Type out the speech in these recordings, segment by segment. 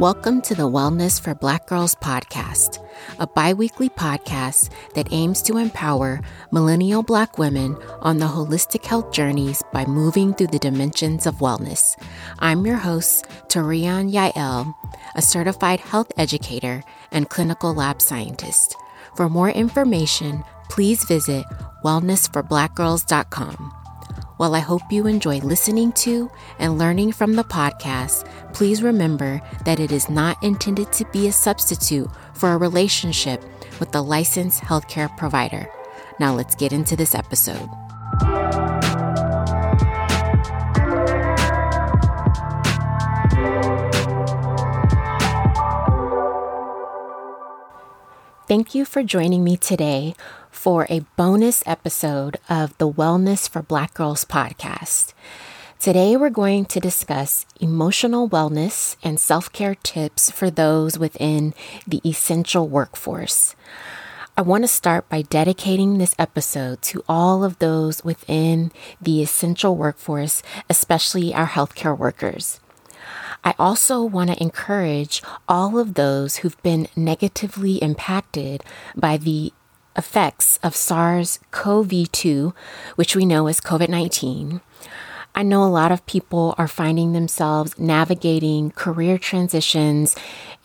Welcome to the Wellness for Black Girls podcast, a bi-weekly podcast that aims to empower millennial Black women on the holistic health journeys by moving through the dimensions of wellness. I'm your host, Tarian Yael, a certified health educator and clinical lab scientist. For more information, please visit wellnessforblackgirls.com. While I hope you enjoy listening to and learning from the podcast, please remember that it is not intended to be a substitute for a relationship with a licensed healthcare provider. Now let's get into this episode. Thank you for joining me today for a bonus episode of the Wellness for Black Girls podcast. Today, we're going to discuss emotional wellness and self-care tips for those within the essential workforce. I want to start by dedicating this episode to all of those within the essential workforce, especially our healthcare workers. I also want to encourage all of those who've been negatively impacted by the effects of SARS-CoV-2, which we know as COVID-19. I know a lot of people are finding themselves navigating career transitions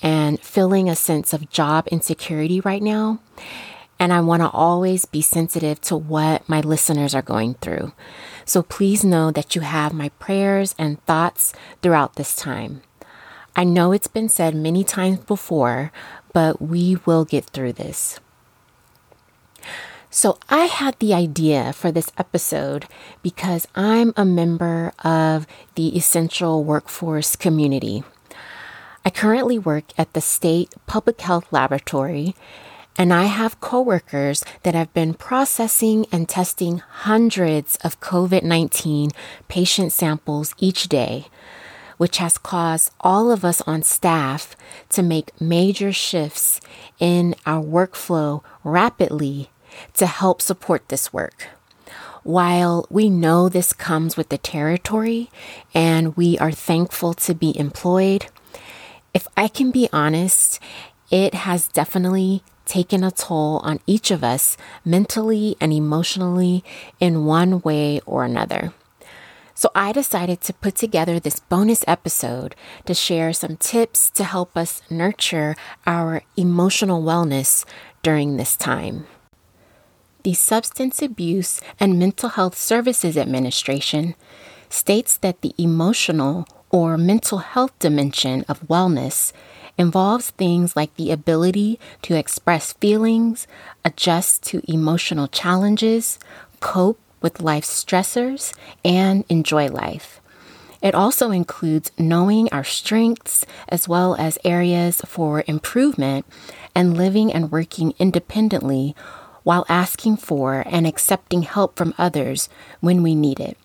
and feeling a sense of job insecurity right now. And I want to always be sensitive to what my listeners are going through. So please know that you have my prayers and thoughts throughout this time. I know it's been said many times before, but we will get through this. So I had the idea for this episode because I'm a member of the essential workforce community. I currently work at the state public health laboratory, and I have coworkers that have been processing and testing hundreds of COVID-19 patient samples each day, which has caused all of us on staff to make major shifts in our workflow rapidly to help support this work. While we know this comes with the territory and we are thankful to be employed, if I can be honest, it has definitely taken a toll on each of us mentally and emotionally in one way or another. So I decided to put together this bonus episode to share some tips to help us nurture our emotional wellness during this time. The Substance Abuse and Mental Health Services Administration states that the emotional or mental health dimension of wellness involves things like the ability to express feelings, adjust to emotional challenges, cope with life stressors, and enjoy life. It also includes knowing our strengths as well as areas for improvement and living and working independently while asking for and accepting help from others when we need it.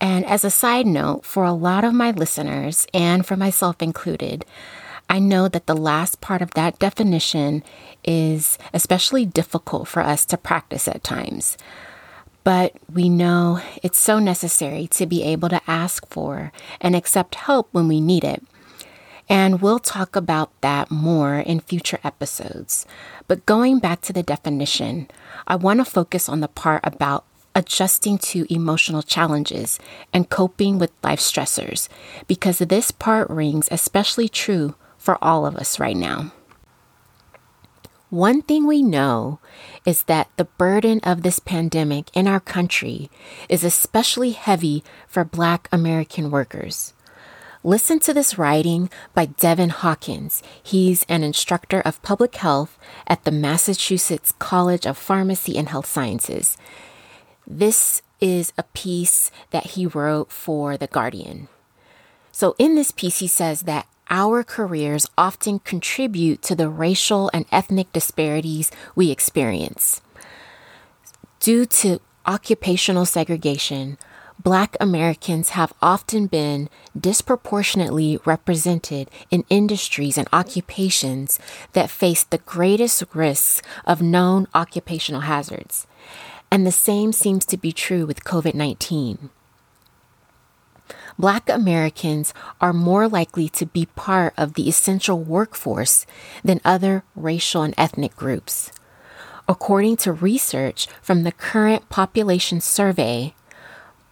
And as a side note, for a lot of my listeners and for myself included, I know that the last part of that definition is especially difficult for us to practice at times. But we know it's so necessary to be able to ask for and accept help when we need it. And we'll talk about that more in future episodes. But going back to the definition, I want to focus on the part about adjusting to emotional challenges and coping with life stressors, because this part rings especially true for all of us right now. One thing we know is that the burden of this pandemic in our country is especially heavy for Black American workers. Listen to this writing by Devin Hawkins. He's an instructor of public health at the Massachusetts College of Pharmacy and Health Sciences. This is a piece that he wrote for The Guardian. So in this piece, he says that our careers often contribute to the racial and ethnic disparities we experience. Due to occupational segregation, Black Americans have often been disproportionately represented in industries and occupations that face the greatest risks of known occupational hazards. And the same seems to be true with COVID-19. Black Americans are more likely to be part of the essential workforce than other racial and ethnic groups. According to research from the Current Population Survey,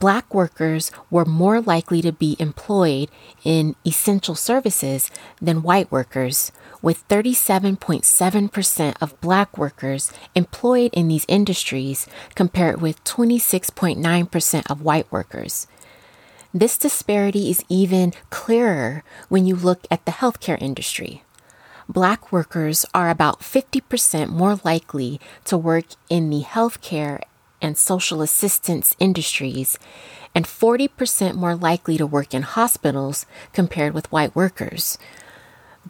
Black workers were more likely to be employed in essential services than white workers, with 37.7% of Black workers employed in these industries compared with 26.9% of white workers. This disparity is even clearer when you look at the healthcare industry. Black workers are about 50% more likely to work in the healthcare and social assistance industries, and 40% more likely to work in hospitals compared with white workers.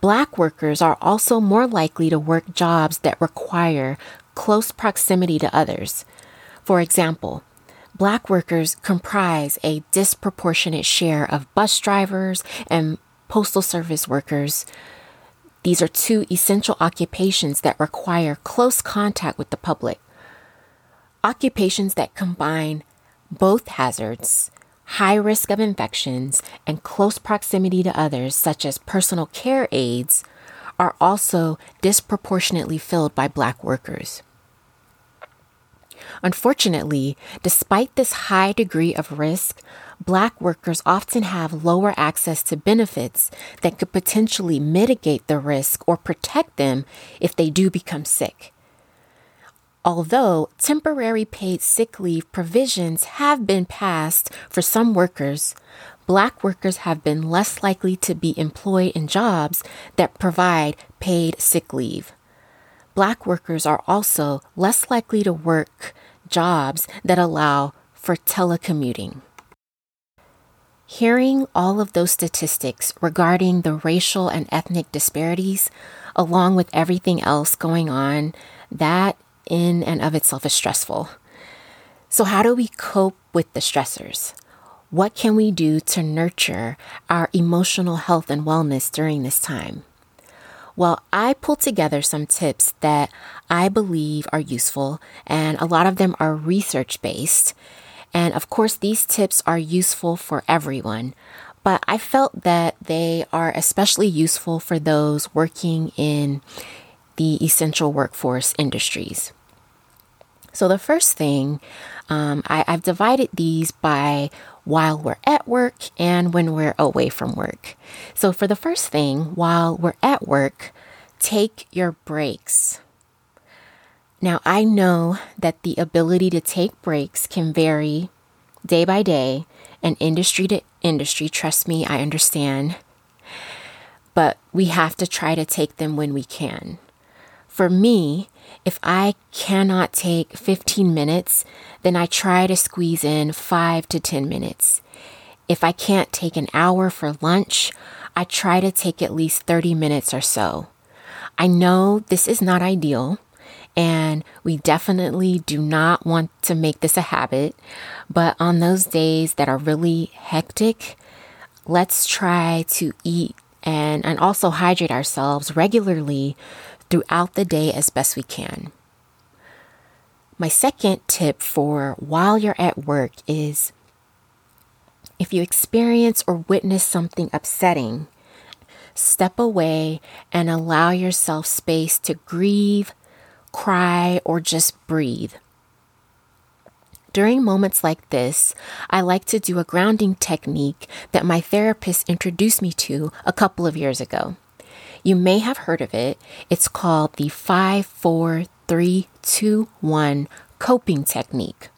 Black workers are also more likely to work jobs that require close proximity to others. For example, Black workers comprise a disproportionate share of bus drivers and postal service workers. These are two essential occupations that require close contact with the public. Occupations that combine both hazards, high risk of infections, and close proximity to others, such as personal care aides, are also disproportionately filled by Black workers. Unfortunately, despite this high degree of risk, Black workers often have lower access to benefits that could potentially mitigate the risk or protect them if they do become sick. Although temporary paid sick leave provisions have been passed for some workers, Black workers have been less likely to be employed in jobs that provide paid sick leave. Black workers are also less likely to work jobs that allow for telecommuting. Hearing all of those statistics regarding the racial and ethnic disparities, along with everything else going on, that in and of itself is stressful. So how do we cope with the stressors? What can we do to nurture our emotional health and wellness during this time? Well, I pulled together some tips that I believe are useful, and a lot of them are research-based. And of course, these tips are useful for everyone, but I felt that they are especially useful for those working in the essential workforce industries. So the first thing, I've divided these by while we're at work and when we're away from work. So for the first thing, while we're at work, take your breaks. Now, I know that the ability to take breaks can vary day by day and industry to industry. Trust me, I understand. But we have to try to take them when we can. For me, if I cannot take 15 minutes, then I try to squeeze in 5 to 10 minutes. If I can't take an hour for lunch, I try to take at least 30 minutes or so. I know this is not ideal, and we definitely do not want to make this a habit, but on those days that are really hectic, let's try to eat and also hydrate ourselves regularly throughout the day as best we can. My second tip for while you're at work is if you experience or witness something upsetting, step away and allow yourself space to grieve, cry, or just breathe. During moments like this, I like to do a grounding technique that my therapist introduced me to a couple of years ago. You may have heard of it. It's called the 5-4-3-2-1 coping technique.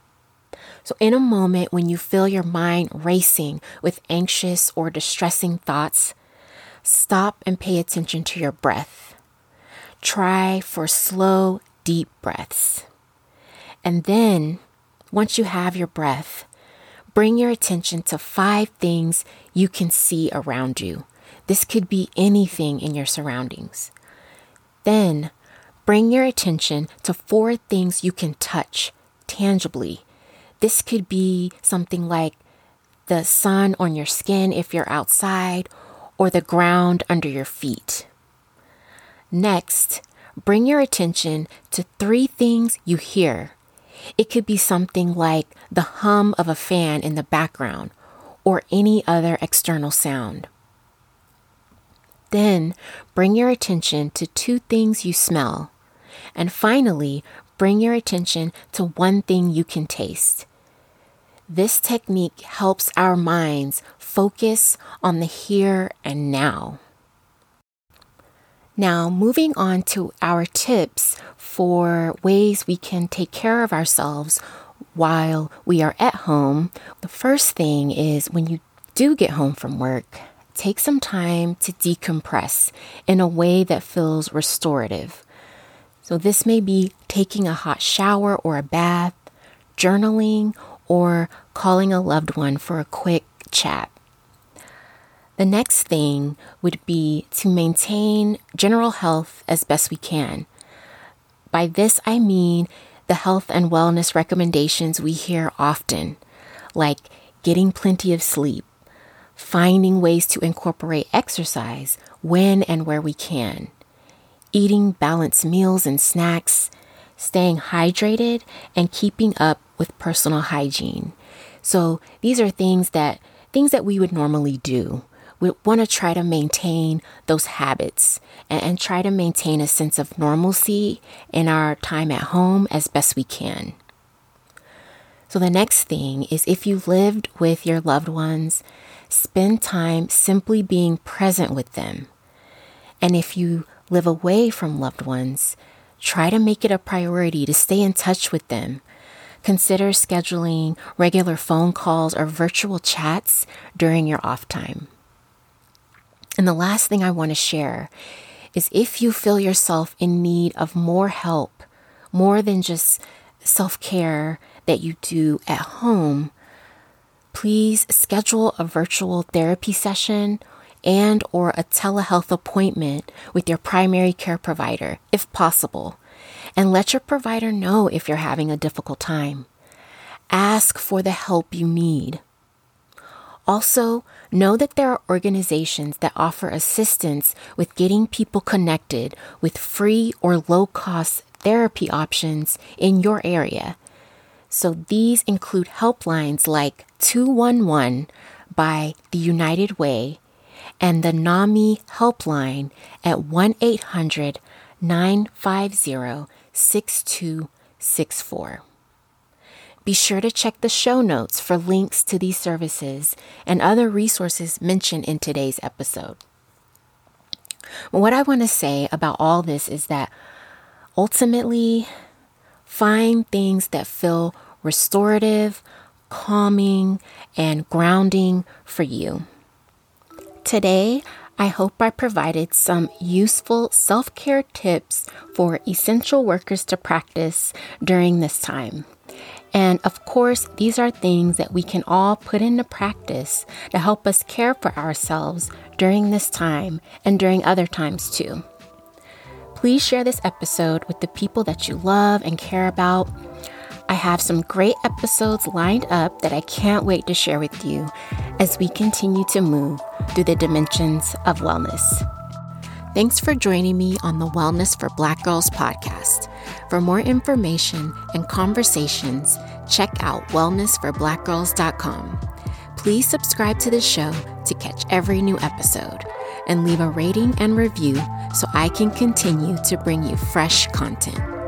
So in a moment when you feel your mind racing with anxious or distressing thoughts, stop and pay attention to your breath. Try for slow, deep breaths. And then, once you have your breath, bring your attention to 5 things you can see around you. This could be anything in your surroundings. Then, bring your attention to 4 things you can touch tangibly. This could be something like the sun on your skin if you're outside, or the ground under your feet. Next, bring your attention to 3 things you hear. It could be something like the hum of a fan in the background, or any other external sound. Then bring your attention to two things you smell. And finally, bring your attention to one thing you can taste. This technique helps our minds focus on the here and now. Now, moving on to our tips for ways we can take care of ourselves while we are at home. The first thing is, when you do get home from work, take some time to decompress in a way that feels restorative. So this may be taking a hot shower or a bath, journaling, or calling a loved one for a quick chat. The next thing would be to maintain general health as best we can. By this, I mean the health and wellness recommendations we hear often, like getting plenty of sleep, finding ways to incorporate exercise when and where we can, eating balanced meals and snacks, staying hydrated, and keeping up with personal hygiene. So these are things that we would normally do. We want to try to maintain those habits and try to maintain a sense of normalcy in our time at home as best we can. So the next thing is, if you lived with your loved ones, spend time simply being present with them. And if you live away from loved ones, try to make it a priority to stay in touch with them. Consider scheduling regular phone calls or virtual chats during your off time. And the last thing I want to share is, if you feel yourself in need of more help, more than just self-care that you do at home, please schedule a virtual therapy session and or a telehealth appointment with your primary care provider, if possible, and let your provider know if you're having a difficult time. Ask for the help you need. Also, know that there are organizations that offer assistance with getting people connected with free or low-cost therapy options in your area. So these include helplines like 211 by the United Way and the NAMI helpline at 1-800-950-6264. Be sure to check the show notes for links to these services and other resources mentioned in today's episode. What I want to say about all this is that ultimately, find things that feel restorative, calming, and grounding for you. Today, I hope I provided some useful self-care tips for essential workers to practice during this time. And of course, these are things that we can all put into practice to help us care for ourselves during this time and during other times too. Please share this episode with the people that you love and care about. I have some great episodes lined up that I can't wait to share with you as we continue to move through the dimensions of wellness. Thanks for joining me on the Wellness for Black Girls podcast. For more information and conversations, check out wellnessforblackgirls.com. Please subscribe to the show to catch every new episode, and leave a rating and review so I can continue to bring you fresh content.